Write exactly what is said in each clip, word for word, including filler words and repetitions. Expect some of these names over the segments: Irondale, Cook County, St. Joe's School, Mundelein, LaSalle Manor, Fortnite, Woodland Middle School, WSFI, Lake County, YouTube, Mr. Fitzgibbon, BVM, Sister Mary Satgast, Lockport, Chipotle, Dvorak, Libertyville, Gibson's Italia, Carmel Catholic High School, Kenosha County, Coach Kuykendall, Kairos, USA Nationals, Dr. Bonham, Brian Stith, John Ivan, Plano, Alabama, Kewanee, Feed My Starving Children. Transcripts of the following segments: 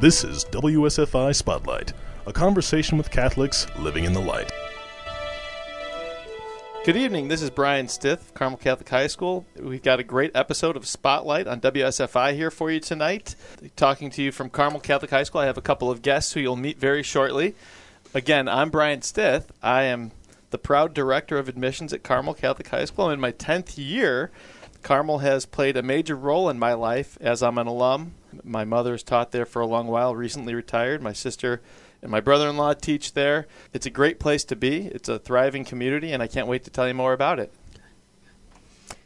This is W S F I Spotlight, a conversation with Catholics living in the light. Good evening. This is Brian Stith, Carmel Catholic High School. We've got a great episode of Spotlight on W S F I here for you tonight. Talking to you from Carmel Catholic High School, I have a couple of guests who you'll meet very shortly. Again, I'm Brian Stith. I am the proud director of admissions at Carmel Catholic High School. I'm in my tenth year. Carmel has played a major role in my life as I'm an alum. My mother's taught there for a long while, recently retired. My sister and my brother-in-law teach there. It's a great place to be. It's a thriving community, and I can't wait to tell you more about it.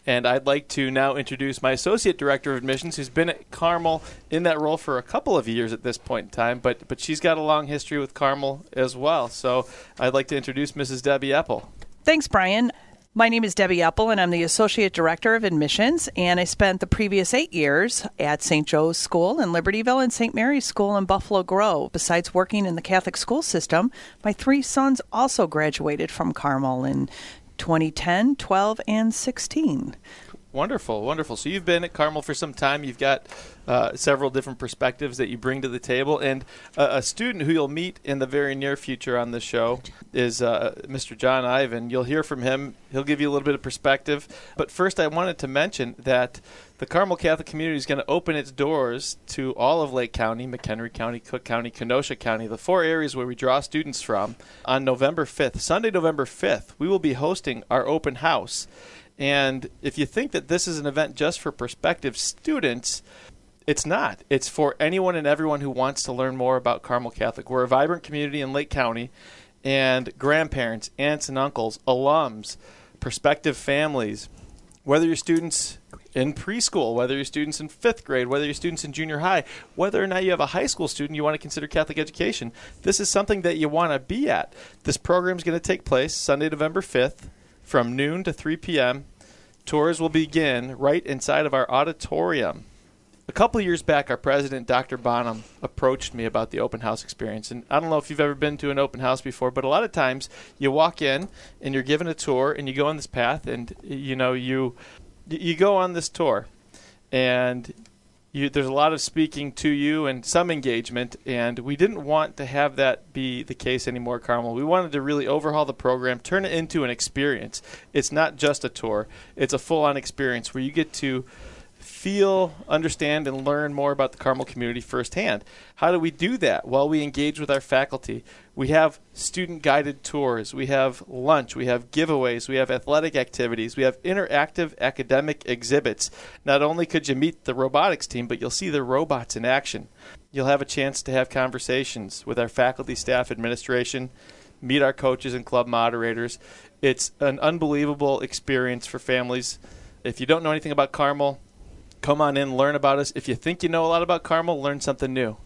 And I'd like to now introduce my associate director of admissions, who's been at Carmel in that role for a couple of years at this point in time, but, but she's got a long history with Carmel as well. So I'd like to introduce Missus Debbie Eppel. Thanks, Brian. My name is Debbie Eppel, and I'm the Associate Director of Admissions, and I spent the previous eight years at Saint Joe's School in Libertyville and Saint Mary's School in Buffalo Grove. Besides working in the Catholic school system, my three sons also graduated from Carmel in twenty ten, twelve, and sixteen. Wonderful, wonderful. So you've been at Carmel for some time. You've got uh, several different perspectives that you bring to the table, and uh, a student who you'll meet in the very near future on the show is uh, Mister John Ivan. You'll hear from him. He'll give you a little bit of perspective. But first, I wanted to mention that the Carmel Catholic community is going to open its doors to all of Lake County, McHenry County, Cook County, Kenosha County, the four areas where we draw students from. On November fifth, Sunday, November fifth, we will be hosting our open house. And if you think that this is an event just for prospective students, it's not. It's for anyone and everyone who wants to learn more about Carmel Catholic. We're a vibrant community in Lake County, and grandparents, aunts and uncles, alums, prospective families, whether you're students in preschool, whether you're students in fifth grade, whether you're students in junior high, whether or not you have a high school student you want to consider Catholic education, this is something that you want to be at. This program is going to take place Sunday, November fifth. From noon to three p.m., tours will begin right inside of our auditorium. A couple of years back, our president, Doctor Bonham, approached me about the open house experience. And I don't know if you've ever been to an open house before, but a lot of times you walk in and you're given a tour and you go on this path and, you know, you you go on this tour. And you, there's a lot of speaking to you and some engagement, and we didn't want to have that be the case anymore, Carmel. We wanted to really overhaul the program, turn it into an experience. It's not just a tour. It's a full-on experience where you get to feel, understand, and learn more about the Carmel community firsthand. How do we do that? Well, we engage with our faculty. We have student-guided tours. We have lunch. We have giveaways. We have athletic activities. We have interactive academic exhibits. Not only could you meet the robotics team, but you'll see the robots in action. You'll have a chance to have conversations with our faculty, staff, administration, meet our coaches and club moderators. It's an unbelievable experience for families. If you don't know anything about Carmel, come on in, learn about us. If you think you know a lot about Carmel, learn something new.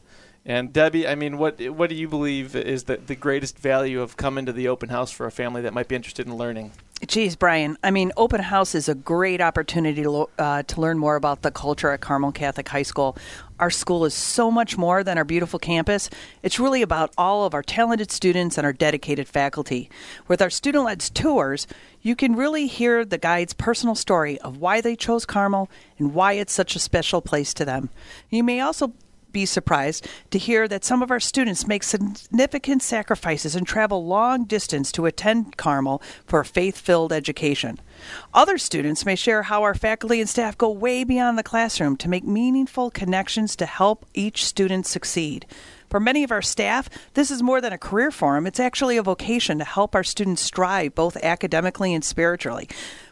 And Debbie, I mean, what what do you believe is the, the greatest value of coming to the open house for a family that might be interested in learning? Geez, Brian, I mean, open house is a great opportunity to, uh, to learn more about the culture at Carmel Catholic High School. Our school is so much more than our beautiful campus. It's really about all of our talented students and our dedicated faculty. With our student-led tours, you can really hear the guide's personal story of why they chose Carmel and why it's such a special place to them. You may also be surprised to hear that some of our students make significant sacrifices and travel long distance to attend Carmel for a faith-filled education. Other students may share how our faculty and staff go way beyond the classroom to make meaningful connections to help each student succeed. For many of our staff, this is more than a career forum. It's actually a vocation to help our students strive both academically and spiritually.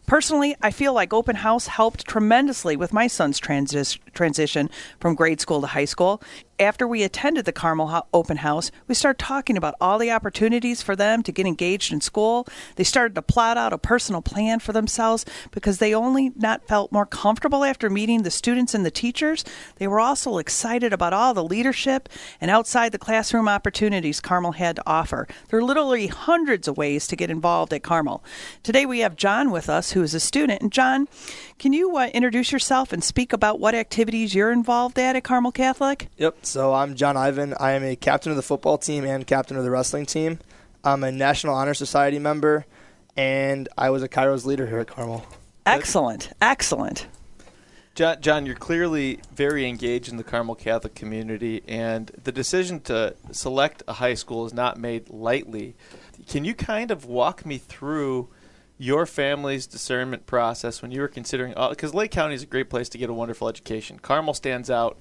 Personally, I feel like open house helped tremendously with my son's transi- transition from grade school to high school. After we attended the Carmel ho- open house, we started talking about all the opportunities for them to get engaged in school. They started to plot out a personal plan for themselves because they only not felt more comfortable after meeting the students and the teachers. They were also excited about all the leadership and outside the classroom opportunities Carmel had to offer. There are literally hundreds of ways to get involved at Carmel. Today we have John with us, who is a student. And John, can you uh, introduce yourself and speak about what activities you're involved at at Carmel Catholic? Yep. So I'm John Ivan. I am a captain of the football team and captain of the wrestling team. I'm a National Honor Society member, and I was a Kairos leader here at Carmel. Excellent. Excellent. John, John, you're clearly very engaged in the Carmel Catholic community, and the decision to select a high school is not made lightly. Can you kind of walk me through your family's discernment process when you were considering, because Lake County is a great place to get a wonderful education. Carmel stands out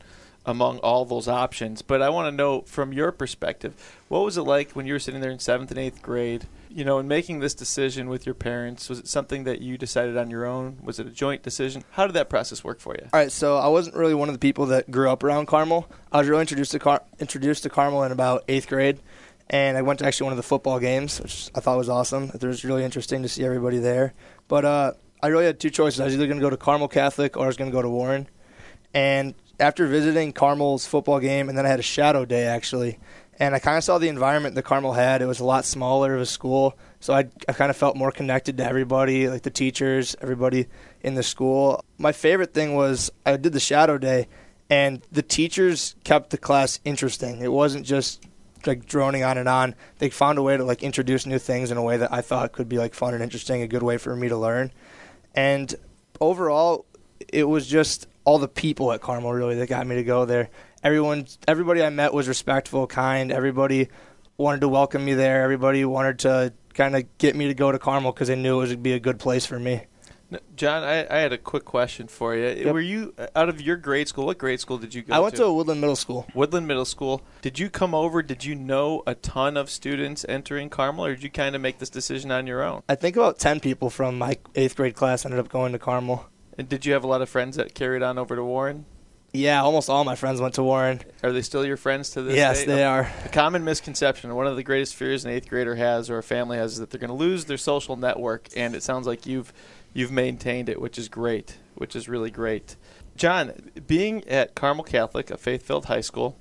among all those options, but I want to know from your perspective, what was it like when you were sitting there in seventh and eighth grade, you know, and making this decision with your parents? Was it something that you decided on your own? Was it a joint decision? How did that process work for you? All right, so I wasn't really one of the people that grew up around Carmel. I was really introduced to Car- introduced to Carmel in about eighth grade, and I went to actually one of the football games, which I thought was awesome. It was really interesting to see everybody there. But uh, I really had two choices. I was either going to go to Carmel Catholic or I was going to go to Warren. And after visiting Carmel's football game, and then I had a shadow day, actually, and I kind of saw the environment that Carmel had. It was a lot smaller of a school, so I, I kind of felt more connected to everybody, like the teachers, everybody in the school. My favorite thing was I did the shadow day, and the teachers kept the class interesting. It wasn't just like droning on and on. They found a way to like introduce new things in a way that I thought could be like fun and interesting, a good way for me to learn. And overall, it was just all the people at Carmel really that got me to go there. Everyone, everybody I met was respectful, kind. Everybody wanted to welcome me there. Everybody wanted to kind of get me to go to Carmel because they knew it would be a good place for me. John, I, I had a quick question for you. Yep. Were you, out of your grade school, what grade school did you go to? I went to, to Woodland Middle School. Woodland Middle School. Did you come over, did you know a ton of students entering Carmel, or did you kind of make this decision on your own? I think about ten people from my eighth grade class ended up going to Carmel. And did you have a lot of friends that carried on over to Warren? Yeah, almost all my friends went to Warren. Are they still your friends to this yes, day? Yes, they are. A common misconception, one of the greatest fears an eighth grader has or a family has, is that they're going to lose their social network, and it sounds like you've you've maintained it, which is great, which is really great. John, being at Carmel Catholic, a faith-filled high school,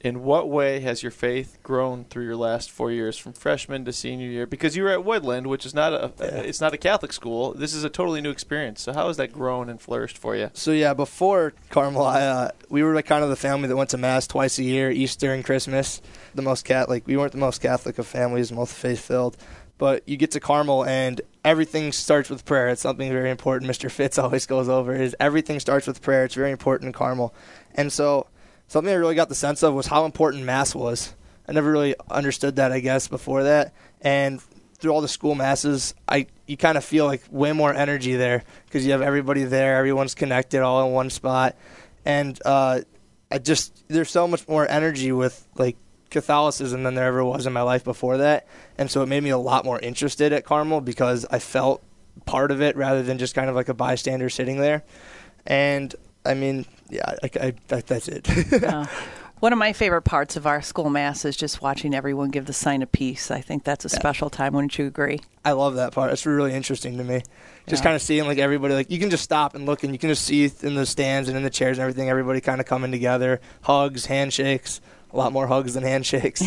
in what way has your faith grown through your last four years, from freshman to senior year? Because you were at Woodland, which is not a, yeah. it's not a Catholic school. This is a totally new experience. So how has that grown and flourished for you? So yeah, before Carmel, I, uh, we were like kind of the family that went to Mass twice a year, Easter and Christmas. The most Catholic, we weren't the most Catholic of families, most faith-filled. But you get to Carmel and everything starts with prayer. It's something very important. Mister Fitz always goes over is everything starts with prayer. It's very important in Carmel, and so. Something I really got the sense of was how important Mass was. I never really understood that, I guess, before that. And through all the school Masses, I you kind of feel like way more energy there because you have everybody there. Everyone's connected all in one spot. And uh, I just there's so much more energy with like Catholicism than there ever was in my life before that. And so it made me a lot more interested at Carmel because I felt part of it rather than just kind of like a bystander sitting there. And I mean, yeah, I, I, I, that's it. Yeah. One of my favorite parts of our school Mass is just watching everyone give the sign of peace. I think that's a yeah. special time, wouldn't you agree? I love that part. It's really interesting to me. Just yeah. kind of seeing like everybody, like you can just stop and look and you can just see in the stands and in the chairs and everything, everybody kind of coming together, hugs, handshakes. A lot more hugs than handshakes.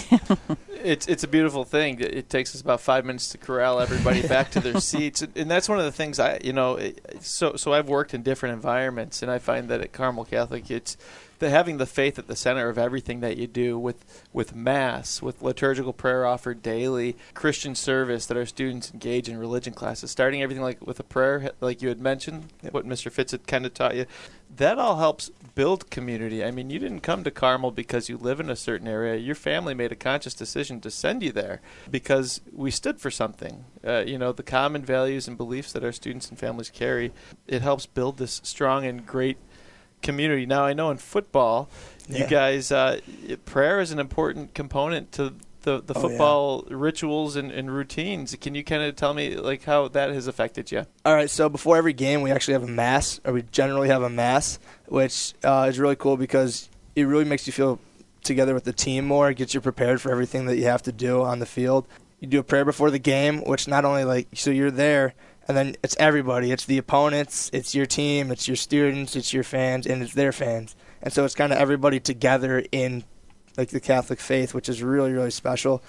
it's it's a beautiful thing. It takes us about five minutes to corral everybody back to their seats, and that's one of the things I, you know, it, so so I've worked in different environments, and I find that at Carmel Catholic, it's the, having the faith at the center of everything that you do with with Mass, with liturgical prayer offered daily, Christian service that our students engage in religion classes, starting everything like with a prayer, like you had mentioned, yep. what Mister Fitz had kind of taught you. That all helps build community. I mean, you didn't come to Carmel because you live in a certain area. Your family made a conscious decision to send you there because we stood for something. Uh, you know, the common values and beliefs that our students and families carry, it helps build this strong and great community. Now, I know in football, yeah. you guys, uh, prayer is an important component to the, the oh, football yeah. rituals and, and routines. Can you kind of tell me like how that has affected you? All right, so before every game, we actually have a Mass, or we generally have a Mass, which uh, is really cool because it really makes you feel together with the team more. It gets you prepared for everything that you have to do on the field. You do a prayer before the game, which not only like, so you're there, and then it's everybody. It's the opponents, it's your team, it's your students, it's your fans, and it's their fans. And so it's kind of everybody together in like the Catholic faith, which is really, really special.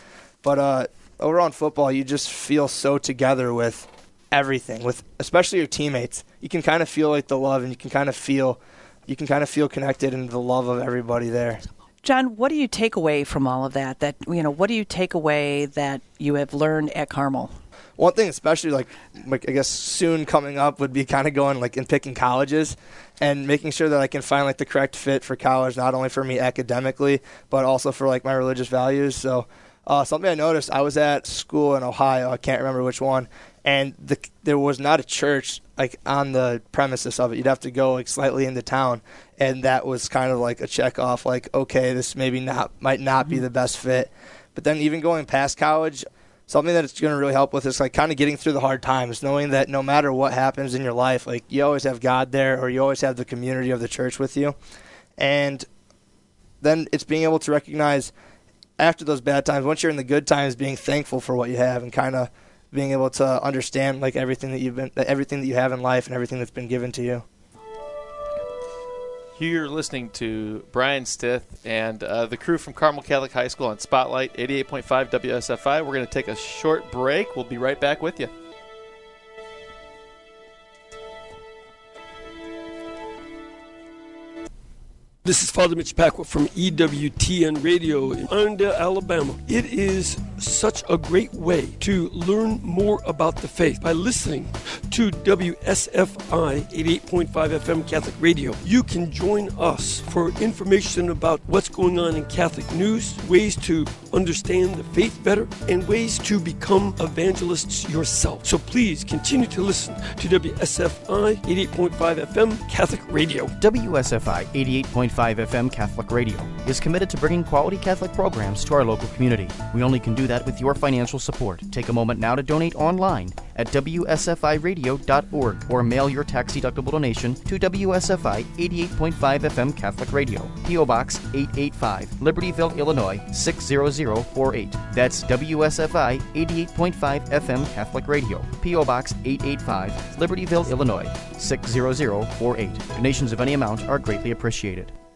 But uh, overall in football, you just feel so together with everything, with especially your teammates. You can kind of feel like the love, and you can kind of feel you can kind of feel connected and the love of everybody there. John, what do you take away from all of that? That you know, what do you take away that you have learned at Carmel? one thing especially, like, like I guess soon coming up would be kind of going like and picking colleges and making sure that I can find like the correct fit for college, not only for me academically, but also for like my religious values. So uh, something I noticed, I was at school in Ohio, I can't remember which one, and the, there was not a church like on the premises of it. You'd have to go like slightly into town, and that was kind of like a check off, like, okay, this maybe not might not be the best fit. But then even going past college, something that it's going to really help with is like kind of getting through the hard times, knowing that no matter what happens in your life, like you always have God there, or you always have the community of the church with you. And then it's being able to recognize after those bad times, once you're in the good times, being thankful for what you have and kind of being able to understand like everything that you've been, everything that you have in life and everything that's been given to you. You're listening to Brian Stith and uh, the crew from Carmel Catholic High School on Spotlight, eighty-eight point five W S F I. We're going to take a short break. We'll be right back with you. This is Father Mitch Packwell from E W T N Radio in Irondale, Alabama. It is such a great way to learn more about the faith by listening to W S F I eighty-eight point five F M Catholic Radio. You can join us for information about what's going on in Catholic news, ways to understand the faith better, and ways to become evangelists yourself. So please continue to listen to W S F I eighty-eight point five F M Catholic Radio. W S F I eighty-eight point five F M Catholic Radio is committed to bringing quality Catholic programs to our local community. We only can do that with your financial support. Take a moment now to donate online at W S F I radio dot org or mail your tax-deductible donation to W S F I eighty-eight point five F M Catholic Radio, P O. Box eight eighty-five, Libertyville, Illinois six zero zero four eight. That's W S F I eighty-eight point five F M Catholic Radio, P O. Box eight eighty-five, Libertyville, Illinois six zero zero four eight. Donations of any amount are greatly appreciated.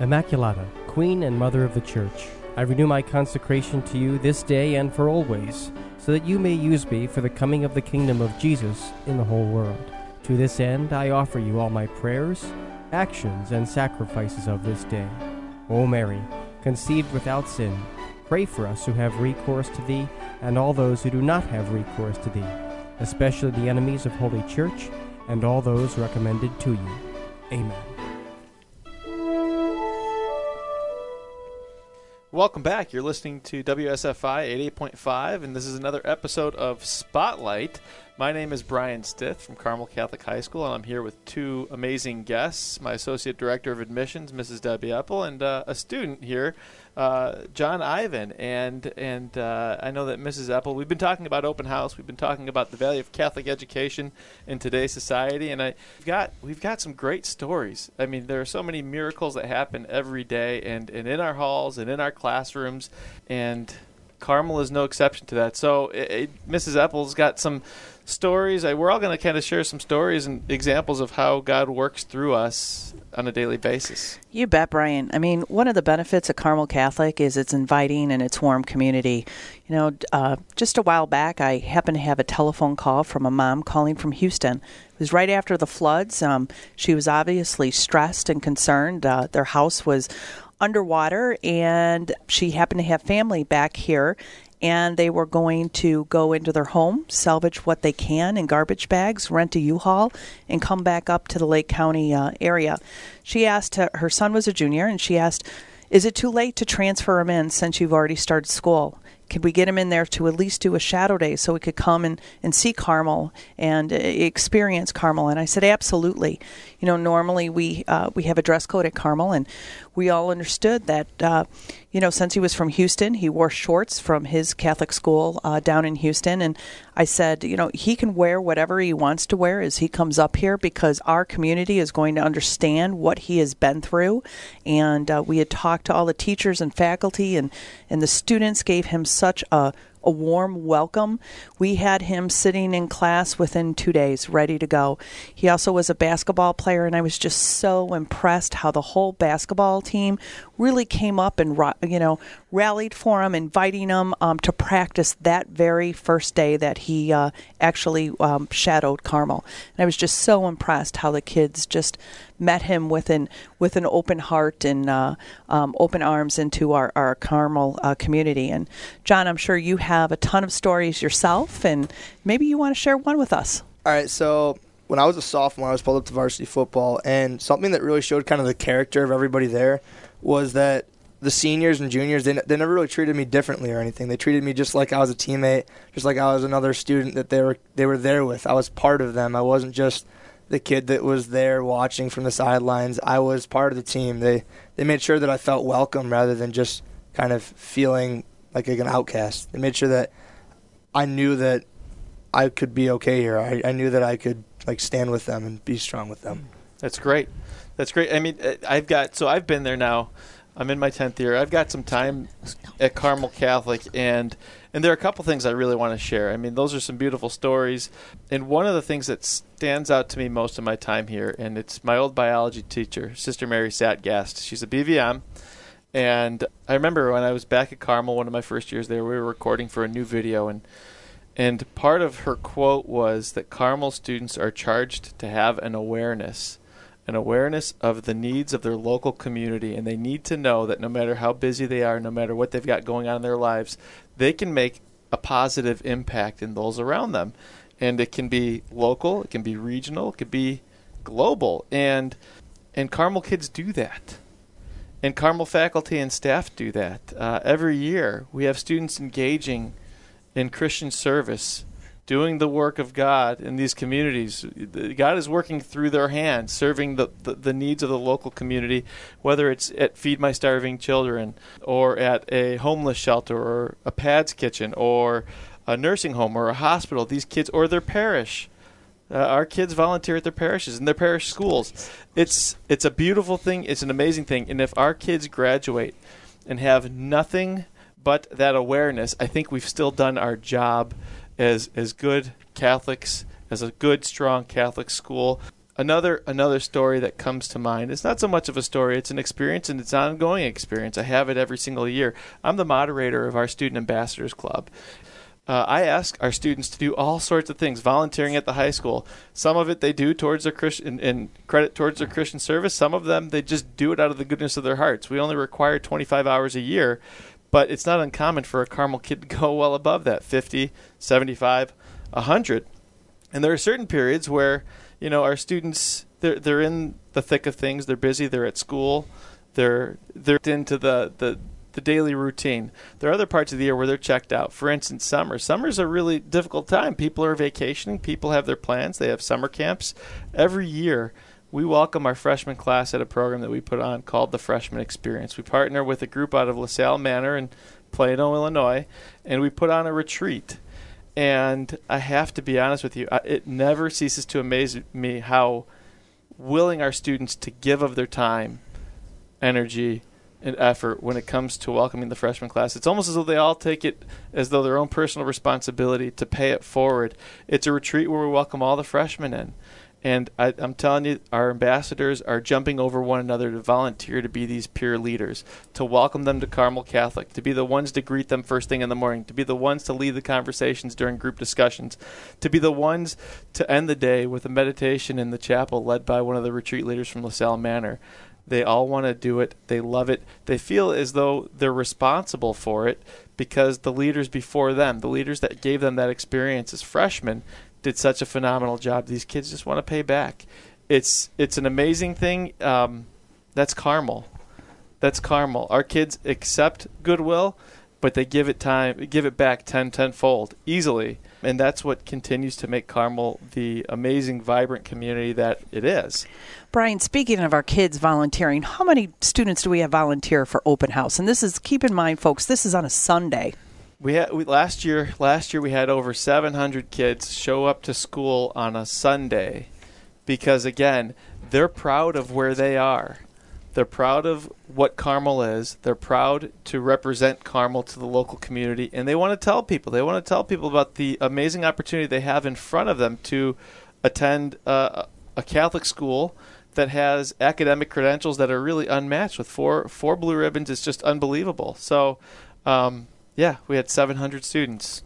Immaculata, Queen and Mother of the Church, I renew my consecration to you this day and for always, so that you may use me for the coming of the kingdom of Jesus in the whole world. To this end, I offer you all my prayers, actions, and sacrifices of this day. O Mary, conceived without sin, pray for us who have recourse to thee, and all those who do not have recourse to thee, especially the enemies of Holy Church, and all those recommended to you. Amen. Welcome back. You're listening to W S F I eighty-eight point five, and this is another episode of Spotlight. My name is Brian Stith from Carmel Catholic High School, and I'm here with two amazing guests, my Associate Director of Admissions, Missus Debbie Eppel, and uh, a student here, uh, John Ivan. And and uh, I know that Missus Eppel, we've been talking about open house, we've been talking about the value of Catholic education in today's society, and I got we've got some great stories. I mean, there are so many miracles that happen every day, and, and in our halls and in our classrooms, and Carmel is no exception to that. So it, it, Missus Eppel's got some stories. I, we're all going to kind of share some stories and examples of how God works through us on a daily basis. You bet, Brian. I mean, one of the benefits of Carmel Catholic is its inviting and its warm community. You know, uh, just a while back, I happened to have a telephone call from a mom calling from Houston. It was right after the floods. Um, she was obviously stressed and concerned. Uh, their house was underwater, and she happened to have family back here, and they were going to go into their home, salvage what they can in garbage bags, rent a U-Haul, and come back up to the Lake County uh, area. She asked, uh, her son was a junior, and she asked, is it too late to transfer him in since you've already started school? Could we get him in there to at least do a shadow day so we could come and, and see Carmel and experience Carmel? And I said, absolutely. You know, normally we uh, we have a dress code at Carmel, and we all understood that, uh, you know, since he was from Houston, he wore shorts from his Catholic school uh, down in Houston. And I said, you know, he can wear whatever he wants to wear as he comes up here, because our community is going to understand what he has been through. And uh, we had talked to all the teachers and faculty, and, and the students gave him such a a warm welcome. We had him sitting in class within two days, ready to go. He also was a basketball player, and I was just so impressed how the whole basketball team really came up and, you know, rallied for him, inviting him um, to practice that very first day that he uh, actually um, shadowed Carmel. And I was just so impressed how the kids just met him with an with an open heart and uh, um, open arms into our, our Carmel uh, community. And John, I'm sure you have a ton of stories yourself, and maybe you want to share one with us. All right, so when I was a sophomore, I was pulled up to varsity football, and something that really showed kind of the character of everybody there was that the seniors and juniors, they, they never really treated me differently or anything. They treated me just like I was a teammate, just like I was another student that they were they were there with. I was part of them. I wasn't just the kid that was there watching from the sidelines. I was part of the team. They they made sure that I felt welcome rather than just kind of feeling like an outcast. They made sure that I knew that I could be okay here. I, I knew that I could like stand with them and be strong with them. That's great. That's great. I mean, I've got so I've been there now. I'm in my tenth year. I've got some time at Carmel Catholic, and and there are a couple things I really want to share. I mean, those are some beautiful stories. And one of the things that stands out to me most of my time here, and it's my old biology teacher, Sister Mary Satgast. She's a B V M. And I remember when I was back at Carmel, one of my first years there, we were recording for a new video, and and part of her quote was that Carmel students are charged to have an awareness an awareness of the needs of their local community, and they need to know that no matter how busy they are, no matter what they've got going on in their lives, they can make a positive impact in those around them. And it can be local, it can be regional, it could be global. And and Carmel kids do that. And Carmel faculty and staff do that. Uh, every year we have students engaging in Christian service, doing the work of God in these communities. God is working through their hands, serving the, the, the needs of the local community, whether it's at Feed My Starving Children or at a homeless shelter or a P A D S kitchen or a nursing home or a hospital. These kids, or their parish. Uh, our kids volunteer at their parishes and their parish schools. It's it's a beautiful thing. It's an amazing thing. And if our kids graduate and have nothing but that awareness, I think we've still done our job as as good Catholics, as a good, strong Catholic school. Another another story that comes to mind, it's not so much of a story, it's an experience, and it's an ongoing experience. I have it every single year. I'm the moderator of our Student Ambassadors Club. Uh, I ask our students to do all sorts of things, volunteering at the high school. Some of it they do towards their Christian, and credit towards their Christian service. Some of them, they just do it out of the goodness of their hearts. We only require twenty-five hours a year, but it's not uncommon for a Carmel kid to go well above that, fifty, seventy-five, one hundred. And there are certain periods where, you know, our students, they're, they're in the thick of things. They're busy. They're at school. They're they're into the, the, the daily routine. There are other parts of the year where they're checked out. For instance, summer. Summer's a really difficult time. People are vacationing. People have their plans. They have summer camps. Every year, we welcome our freshman class at a program that we put on called the Freshman Experience. We partner with a group out of LaSalle Manor in Plano, Illinois, and we put on a retreat. And I have to be honest with you, it never ceases to amaze me how willing our students to give of their time, energy, and effort when it comes to welcoming the freshman class. It's almost as though they all take it as though their own personal responsibility to pay it forward. It's a retreat where we welcome all the freshmen in. And I, I'm telling you, our ambassadors are jumping over one another to volunteer to be these peer leaders, to welcome them to Carmel Catholic, to be the ones to greet them first thing in the morning, to be the ones to lead the conversations during group discussions, to be the ones to end the day with a meditation in the chapel led by one of the retreat leaders from LaSalle Manor. They all want to do it. They love it. They feel as though they're responsible for it because the leaders before them, the leaders that gave them that experience as freshmen, did such a phenomenal job. These kids just want to pay back. It's it's an amazing thing. Um, that's Carmel. That's Carmel. Our kids accept goodwill, but they give it time, give it back ten tenfold easily, and that's what continues to make Carmel the amazing, vibrant community that it is. Brian, speaking of our kids volunteering, how many students do we have volunteer for open house? And this is, keep in mind, folks, this is on a Sunday. We had we, last year. Last year we had over seven hundred kids show up to school on a Sunday, because again, they're proud of where they are. They're proud of what Carmel is. They're proud to represent Carmel to the local community, and they want to tell people. They want to tell people about the amazing opportunity they have in front of them to attend uh, a Catholic school that has academic credentials that are really unmatched. With four four blue ribbons, it's just unbelievable. So, um, yeah, we had seven hundred students.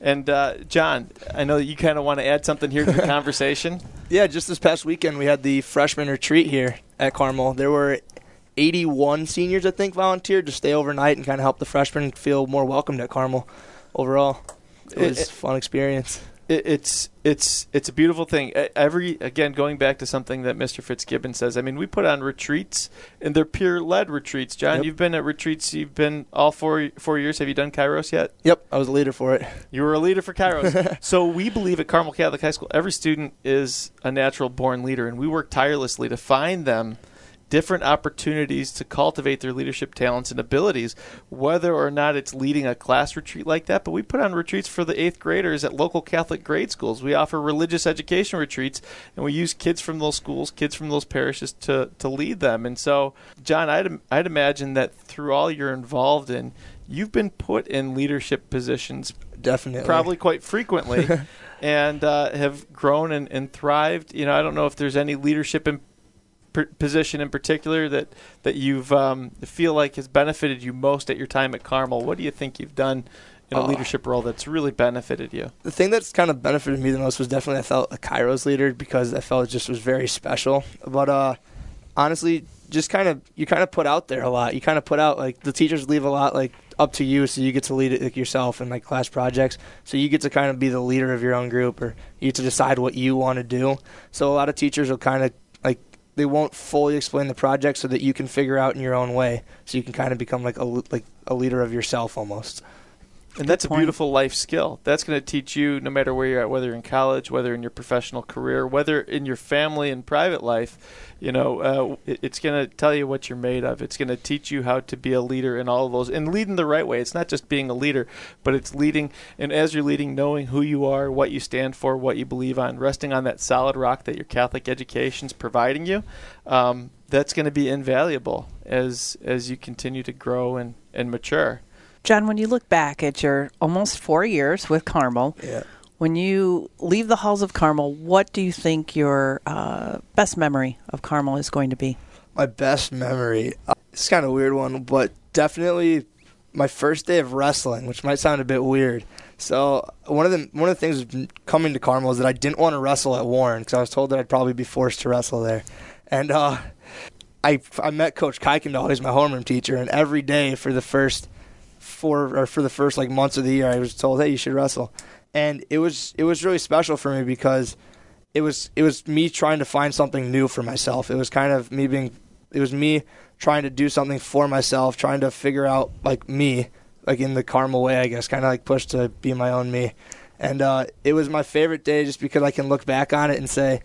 And, uh, John, I know that you kind of want to add something here to the conversation. Yeah, just this past weekend we had the freshman retreat here at Carmel. There were eighty-one seniors, I think, volunteered to stay overnight and kind of help the freshmen feel more welcomed at Carmel overall. It was it, a fun experience. It, it's it's it's a beautiful thing. Every Again, going back to something that Mister Fitzgibbon says, I mean, we put on retreats, and they're peer-led retreats. John, yep. You've been at retreats. You've been all four four years. Have you done Kairos yet? Yep, I was a leader for it. You were a leader for Kairos. So we believe at Carmel Catholic High School, every student is a natural-born leader, and we work tirelessly to find them different opportunities to cultivate their leadership talents and abilities, whether or not it's leading a class retreat like that. But we put on retreats for the eighth graders at local Catholic grade schools. We offer religious education retreats, and we use kids from those schools, kids from those parishes to, to lead them. And so, John, I'd, I'd imagine that through all you're involved in, you've been put in leadership positions definitely, probably quite frequently and uh, have grown and, and thrived. You know, I don't know if there's any leadership in position in particular that that you've um, feel like has benefited you most at your time at Carmel. What do you think you've done in a uh, leadership role that's really benefited you? The thing that's kind of benefited me the most was definitely I felt a Kairos leader, because I felt it just was very special. But uh, honestly, just kind of you kind of put out there a lot. You kind of put out like the teachers leave a lot like up to you, so you get to lead it like yourself and like class projects. So you get to kind of be the leader of your own group, or you get to decide what you want to do. So a lot of teachers will kind of like, they won't fully explain the project so that you can figure out in your own way, so you can kind of become like a, like a leader of yourself almost. And that's a beautiful life skill. That's going to teach you no matter where you're at, whether in college, whether in your professional career, whether in your family and private life. You know, uh, it, it's going to tell you what you're made of. It's going to teach you how to be a leader in all of those, and leading the right way. It's not just being a leader, but it's leading. And as you're leading, knowing who you are, what you stand for, what you believe on, resting on that solid rock that your Catholic education's providing you. Um, that's going to be invaluable as as you continue to grow and, and mature. John, when you look back at your almost four years with Carmel, yeah. when you leave the halls of Carmel, what do you think your uh, best memory of Carmel is going to be? My best memory? Uh, it's kind of a weird one, but definitely my first day of wrestling, which might sound a bit weird. So one of the one of the things coming to Carmel is that I didn't want to wrestle at Warren, because I was told that I'd probably be forced to wrestle there. And uh, I, I met Coach Kuykendall, who's my homeroom teacher, and every day for the first... For or for the first like months of the year, I was told, "Hey, you should wrestle," and it was it was really special for me, because it was it was me trying to find something new for myself. It was kind of me being it was me trying to do something for myself, trying to figure out like me, like in the Carmel way, I guess, kind of like push to be my own me. And uh, it was my favorite day, just because I can look back on it and say,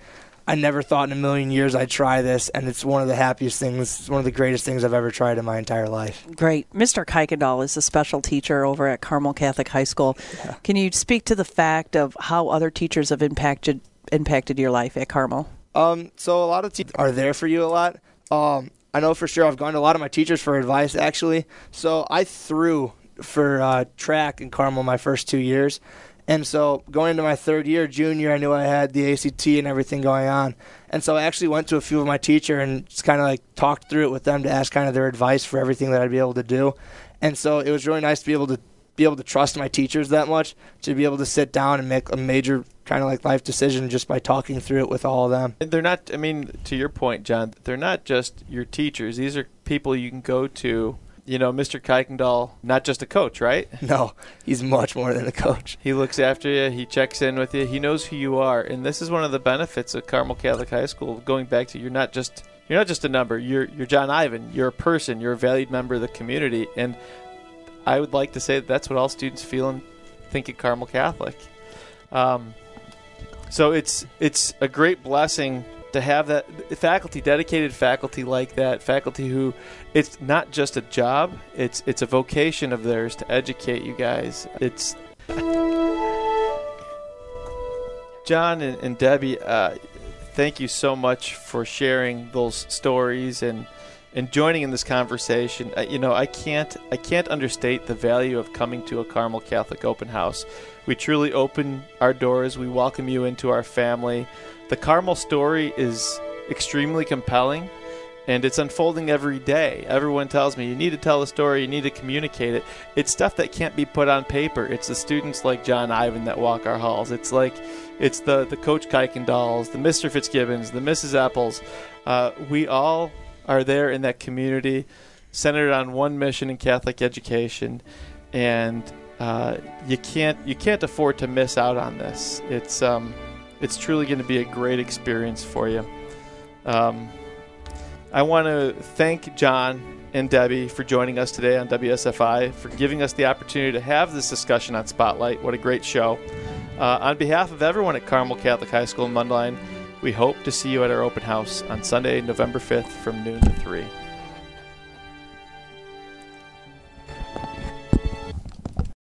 I never thought in a million years I'd try this, and it's one of the happiest things, it's one of the greatest things I've ever tried in my entire life. Great. Mister Kuykendall is a special teacher over at Carmel Catholic High School. Yeah. Can you speak to the fact of how other teachers have impacted impacted your life at Carmel? Um, so a lot of teachers are there for you a lot. Um, I know for sure I've gone to a lot of my teachers for advice, actually. So I threw for uh, track in Carmel my first two years. And so going into my third year, junior, I knew I had the A C T and everything going on. And so I actually went to a few of my teacher and just kind of like talked through it with them to ask kind of their advice for everything that I'd be able to do. And so it was really nice to be able to be able to trust my teachers that much, to be able to sit down and make a major kind of like life decision just by talking through it with all of them. They're not, I mean, to your point, John, they're not just your teachers. These are people you can go to. You know, Mister Kuykendall, not just a coach, right? No, he's much more than a coach. He looks after you. He checks in with you. He knows who you are. And this is one of the benefits of Carmel Catholic High School, going back to you're not just you're not just a number. You're you're John Ivan. You're a person. You're a valued member of the community. And I would like to say that that's what all students feel and think at Carmel Catholic. Um, so it's it's a great blessing to have that faculty, dedicated faculty like that, faculty who, it's not just a job, it's it's a vocation of theirs to educate you guys. It's John and, and Debbie, uh, thank you so much for sharing those stories and and joining in this conversation. You know, I can't I can't understate the value of coming to a Carmel Catholic open house. We truly open our doors. We welcome you into our family. The Carmel story is extremely compelling, and it's unfolding every day. Everyone tells me, you need to tell a story, you need to communicate it. It's stuff that can't be put on paper. It's the students like John Ivan that walk our halls. It's like, it's the, the Coach Kuykendalls, the Mister Fitzgibbons, the Missus Eppels. Uh, we all are there in that community, centered on one mission in Catholic education, and uh, you can't you can't afford to miss out on this. It's um, it's truly going to be a great experience for you. Um, I want to thank John and Debbie for joining us today on W S F I, for giving us the opportunity to have this discussion on Spotlight. What a great show. Uh, on behalf of everyone at Carmel Catholic High School in Mundelein, we hope to see you at our open house on Sunday, November fifth from noon to three.